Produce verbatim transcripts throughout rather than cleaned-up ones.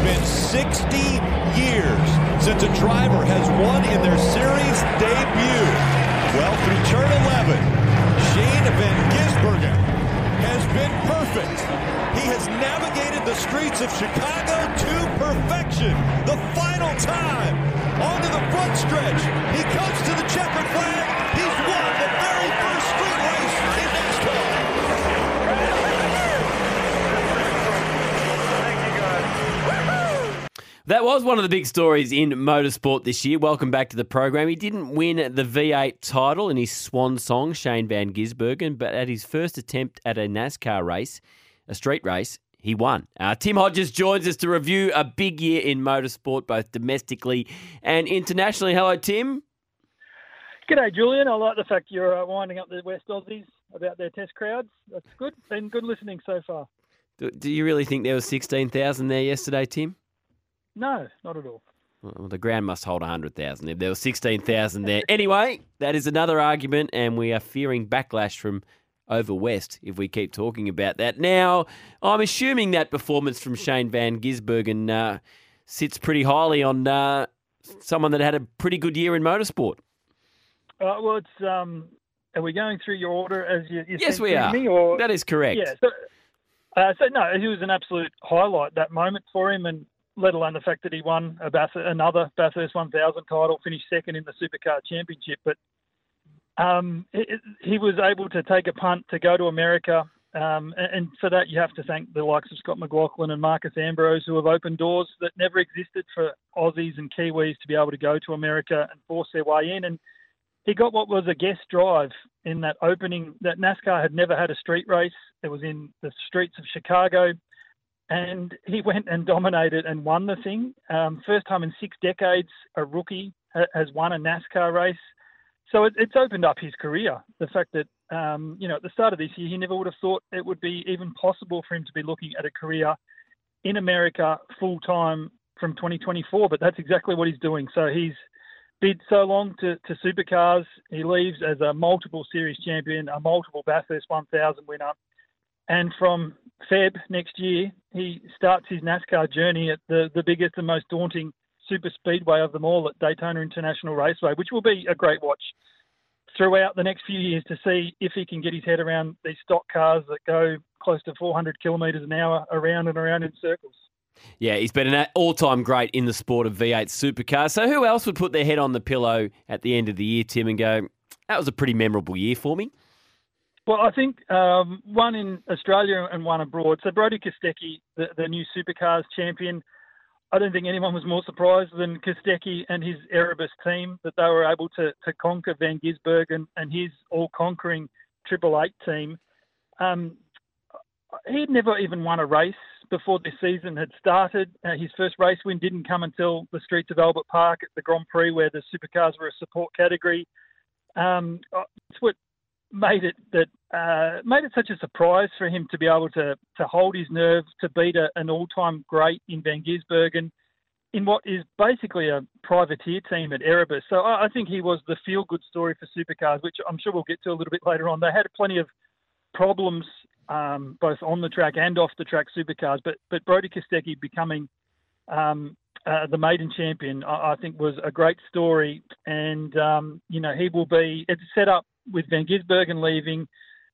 Been sixty years since a driver has won in their series debut. Well, through turn eleven, Shane Van Gisbergen has been perfect. He has navigated the streets of Chicago to perfection. The final time, onto the front stretch, he comes to the checkered flag. He's won the very first street race in NASCAR. That was one of the big stories in motorsport this year. Welcome back to the program. He didn't win the V eight title in his swan song, Shane Van Gisbergen, but at his first attempt at a NASCAR race, a street race, he won. Uh, Tim Hodges joins us to review a big year in motorsport, both domestically and internationally. Hello, Tim. G'day, Julian. I like the fact you're uh, winding up the West Aussies about their test crowds. That's good. Been good listening so far. Do, do you really think there was sixteen thousand there yesterday, Tim? No, not at all. Well, the ground must hold one hundred thousand if there were sixteen thousand there. Anyway, that is another argument, and we are fearing backlash from over West if we keep talking about that. Now, I'm assuming that performance from Shane Van Gisbergen uh, sits pretty highly on uh, someone that had a pretty good year in motorsport. Uh, well, it's, um, are we going through your order as you, you yes, we are. Me, or... That is correct. Yeah, so, uh, so, no, it was an absolute highlight, that moment for him, and let alone the fact that he won a Bathurst, another Bathurst one thousand title, finished second in the Supercar Championship. But um, it, he was able to take a punt to go to America. Um, and, and for that, you have to thank the likes of Scott McLaughlin and Marcus Ambrose, who have opened doors that never existed for Aussies and Kiwis to be able to go to America and force their way in. And he got what was a guest drive in that opening, that NASCAR had never had a street race. It was in the streets of Chicago. And he went and dominated and won the thing. Um, first time in six decades, a rookie has won a NASCAR race. So it, it's opened up his career. The fact that, um, you know, at the start of this year, he never would have thought it would be even possible for him to be looking at a career in America full time from twenty twenty-four. But that's exactly what he's doing. So he's bid so long to, to supercars. He leaves as a multiple series champion, a multiple Bathurst one thousand winner. And from Feb next year, he starts his NASCAR journey at the, the biggest and most daunting super speedway of them all at Daytona International Raceway, which will be a great watch throughout the next few years to see if he can get his head around these stock cars that go close to four hundred kilometres an hour around and around in circles. Yeah, he's been an all-time great in the sport of V eight supercars. So who else would put their head on the pillow at the end of the year, Tim, and go, that was a pretty memorable year for me? Well, I think um, one in Australia and one abroad. So Brody Kostecki, the, the new Supercars champion, I don't think anyone was more surprised than Kostecki and his Erebus team that they were able to, to conquer Van Gisbergen and his all-conquering Triple Eight team. Um, he'd never even won a race before this season had started. Uh, his first race win didn't come until the streets of Albert Park at the Grand Prix where the Supercars were a support category. Um, it's what made it that uh, made it such a surprise for him to be able to to hold his nerve, to beat a, an all-time great in Van Gisbergen in what is basically a privateer team at Erebus. So I, I think he was the feel-good story for supercars, which I'm sure we'll get to a little bit later on. They had plenty of problems um, both on the track and off the track supercars, but but Brody Kostecki becoming um, uh, the maiden champion, I, I think was a great story. And, um, you know, he will be, it's set up with Van Gisbergen leaving,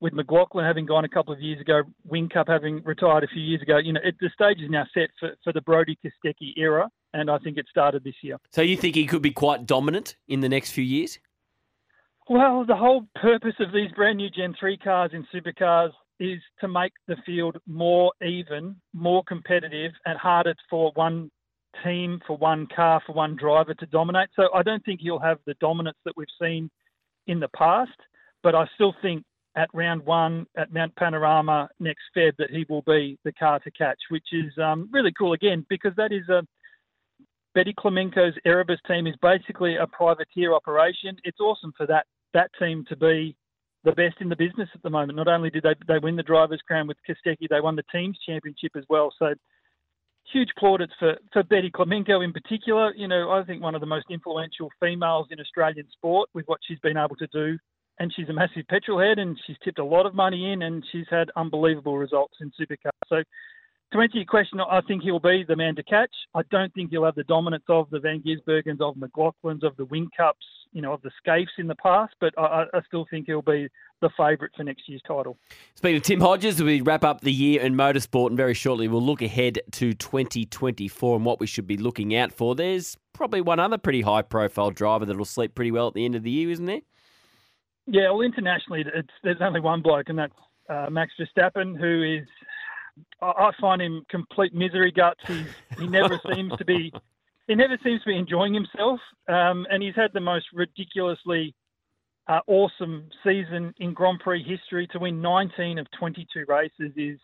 with McLaughlin having gone a couple of years ago, Whincup having retired a few years ago, you know, it, the stage is now set for, for the Brody Kostecki era, and I think it started this year. So you think he could be quite dominant in the next few years? Well, the whole purpose of these brand new Gen three cars in supercars is to make the field more even, more competitive, and harder for one team, for one car, for one driver to dominate. So I don't think he'll have the dominance that we've seen in the past, but I still think at round one at Mount Panorama next February that he will be the car to catch, which is um, really cool again, because that is a Betty Clemenco's Erebus team is basically a privateer operation. It's awesome for that that team to be the best in the business at the moment. Not only did they they win the Drivers' Crown with Kostecki, they won the team's championship as well. So huge plaudits for, for Betty Clemenco in particular. You know, I think one of the most influential females in Australian sport with what she's been able to do. And she's a massive petrol head, and she's tipped a lot of money in, and she's had unbelievable results in Supercar. So to answer your question, I think he'll be the man to catch. I don't think he'll have the dominance of the Van Gisbergens, of McLaughlins, of the Wing Cups, you know, of the Scaifes in the past, but I, I still think he'll be the favourite for next year's title. Speaking of Tim Hodges, we wrap up the year in motorsport, and very shortly we'll look ahead to twenty twenty-four and what we should be looking out for. There's probably one other pretty high-profile driver that'll sleep pretty well at the end of the year, isn't there? Yeah, well, internationally, it's, there's only one bloke, and that's uh, Max Verstappen, who is... I find him complete misery guts. He's, he never seems to be, he never seems to be enjoying himself. Um, and he's had the most ridiculously uh, awesome season in Grand Prix history. To win nineteen of twenty-two races is,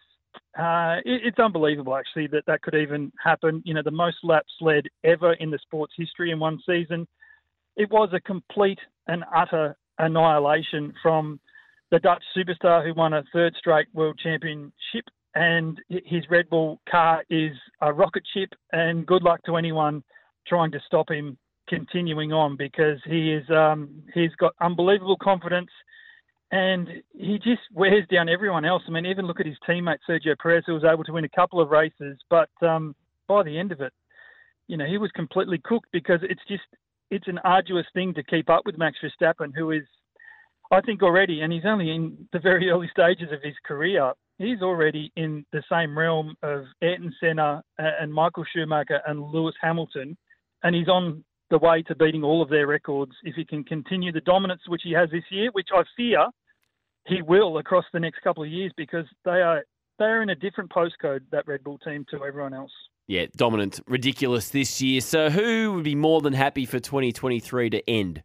uh, it, it's unbelievable actually that that could even happen. You know, the most laps led ever in the sport's history in one season. It was a complete and utter annihilation from the Dutch superstar who won a third straight world championship. And his Red Bull car is a rocket ship, and good luck to anyone trying to stop him continuing on, because he is um, he's got unbelievable confidence, and he just wears down everyone else. I mean, even look at his teammate Sergio Perez, who was able to win a couple of races, but um, by the end of it, you know, he was completely cooked, because it's just it's an arduous thing to keep up with Max Verstappen, who is, I think already, and he's only in the very early stages of his career. He's already in the same realm of Ayrton Senna and Michael Schumacher and Lewis Hamilton, and he's on the way to beating all of their records if he can continue the dominance which he has this year, which I fear he will across the next couple of years, because they are they are in a different postcode, that Red Bull team, to everyone else. Yeah, dominant, ridiculous this year. So who would be more than happy for twenty twenty-three to end?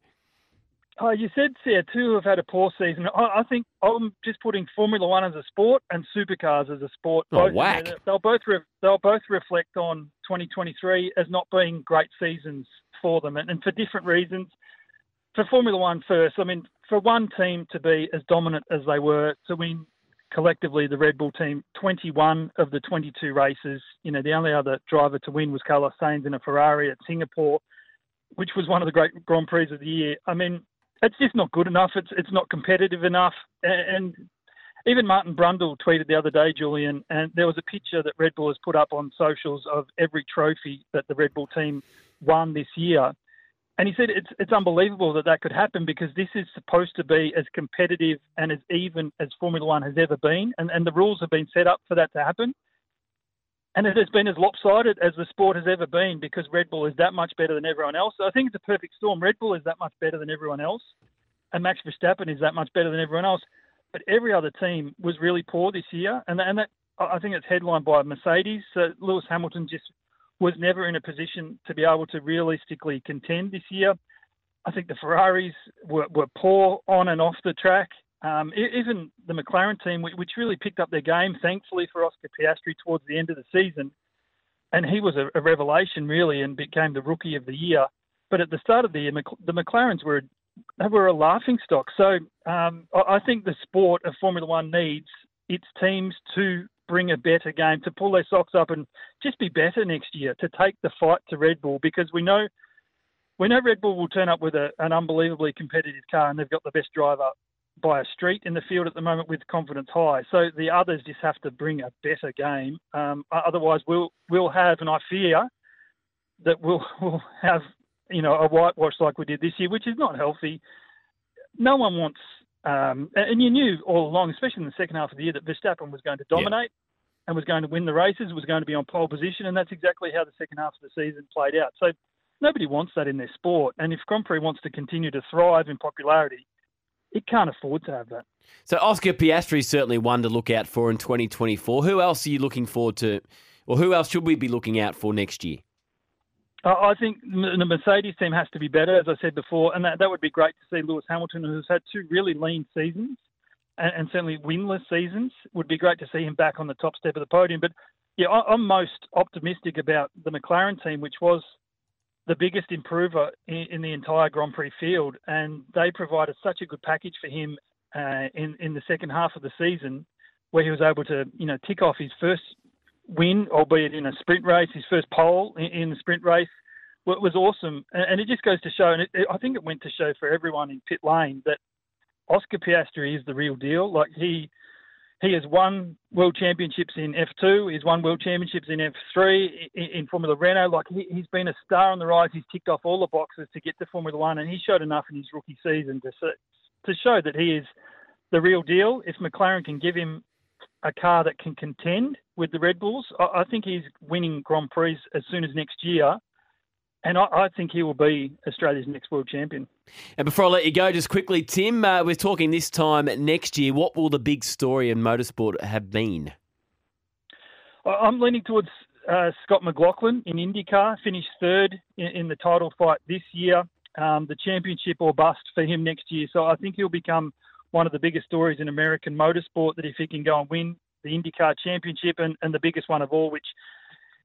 Oh, you said C R two have had a poor season. I, I think I'm just putting Formula One as a sport and supercars as a sport. Both, oh, whack. You know, they'll both re- they'll both reflect on twenty twenty-three as not being great seasons for them, and, and for different reasons. For Formula One first, I mean, for one team to be as dominant as they were, to win collectively, the Red Bull team, twenty-one of the twenty-two races. You know, the only other driver to win was Carlos Sainz in a Ferrari at Singapore, which was one of the great Grand Prix of the year. I mean, it's just not good enough. It's it's not competitive enough. And even Martin Brundle tweeted the other day, Julian, and there was a picture that Red Bull has put up on socials of every trophy that the Red Bull team won this year. And he said it's it's unbelievable that that could happen, because this is supposed to be as competitive and as even as Formula One has ever been. And, and the rules have been set up for that to happen. And it has been as lopsided as the sport has ever been, because Red Bull is that much better than everyone else. So I think it's a perfect storm. Red Bull is that much better than everyone else, and Max Verstappen is that much better than everyone else. But every other team was really poor this year, and and that, I think it's headlined by Mercedes. So Lewis Hamilton just was never in a position to be able to realistically contend this year. I think the Ferraris were, were poor on and off the track. Um, even the McLaren team, which really picked up their game, thankfully for Oscar Piastri, towards the end of the season. And he was a, a revelation, really, and became the Rookie of the Year. But at the start of the year, the McLarens were they were a laughingstock. So um, I think the sport of Formula One needs its teams to bring a better game, to pull their socks up and just be better next year, to take the fight to Red Bull, because we know, we know Red Bull will turn up with a, an unbelievably competitive car, and they've got the best driver by a street in the field at the moment with confidence high. So the others just have to bring a better game. Um, otherwise, we'll we'll have, and I fear that we'll we'll have, you know, a whitewash like we did this year, which is not healthy. No one wants, um, and you knew all along, especially in the second half of the year, that Verstappen was going to dominate yeah. and was going to win the races, was going to be on pole position, and that's exactly how the second half of the season played out. So nobody wants that in their sport, and if Grand Prix wants to continue to thrive in popularity, it can't afford to have that. So Oscar Piastri is certainly one to look out for in twenty twenty-four. Who else are you looking forward to, or who else should we be looking out for next year? I think the Mercedes team has to be better, as I said before, and that, that would be great to see Lewis Hamilton, who's had two really lean seasons, and, and certainly winless seasons. It would be great to see him back on the top step of the podium. But yeah, I, I'm most optimistic about the McLaren team, which was the biggest improver in, in the entire Grand Prix field, and they provided such a good package for him uh, in in the second half of the season, where he was able to, you know, tick off his first win, albeit in a sprint race, his first pole in, in the sprint race. It was awesome, and it just goes to show, and it, it, I think it went to show for everyone in pit lane that Oscar Piastri is the real deal. Like he, he has won world championships in F two, he's won world championships in F three, in, in Formula Renault. Like he, he's been a star on the rise. He's ticked off all the boxes to get to Formula One, and he showed enough in his rookie season to to show that he is the real deal. If McLaren can give him a car that can contend with the Red Bulls, I, I think he's winning Grand Prix as soon as next year. And I, I think he will be Australia's next world champion. And before I let you go, just quickly, Tim, uh, we're talking this time next year. What will the big story in motorsport have been? I'm leaning towards uh, Scott McLaughlin in IndyCar, finished third in, in the title fight this year, um, the championship or bust for him next year. So I think he'll become one of the biggest stories in American motorsport, that if he can go and win the IndyCar championship and, and the biggest one of all, which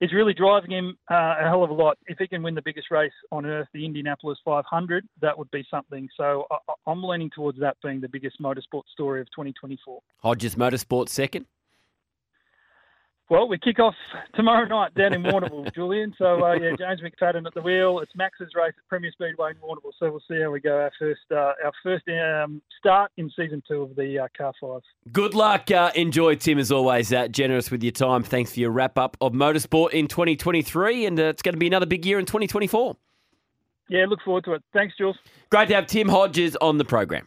is really driving him uh, a hell of a lot. If he can win the biggest race on earth, the Indianapolis five hundred, that would be something. So I, I'm leaning towards that being the biggest motorsport story of twenty twenty-four. Hodges Motorsport second? Well, we kick off tomorrow night down in Warrnambool, Julian. So, uh, yeah, James McFadden at the wheel. It's Max's race at Premier Speedway in Warrnambool. So we'll see how we go. Our first uh, our first um, start in season two of the uh, Car five. Good luck. Uh, enjoy, Tim, as always. Uh, generous with your time. Thanks for your wrap-up of motorsport in twenty twenty-three. And uh, it's going to be another big year in twenty twenty-four. Yeah, look forward to it. Thanks, Jules. Great to have Tim Hodges on the program.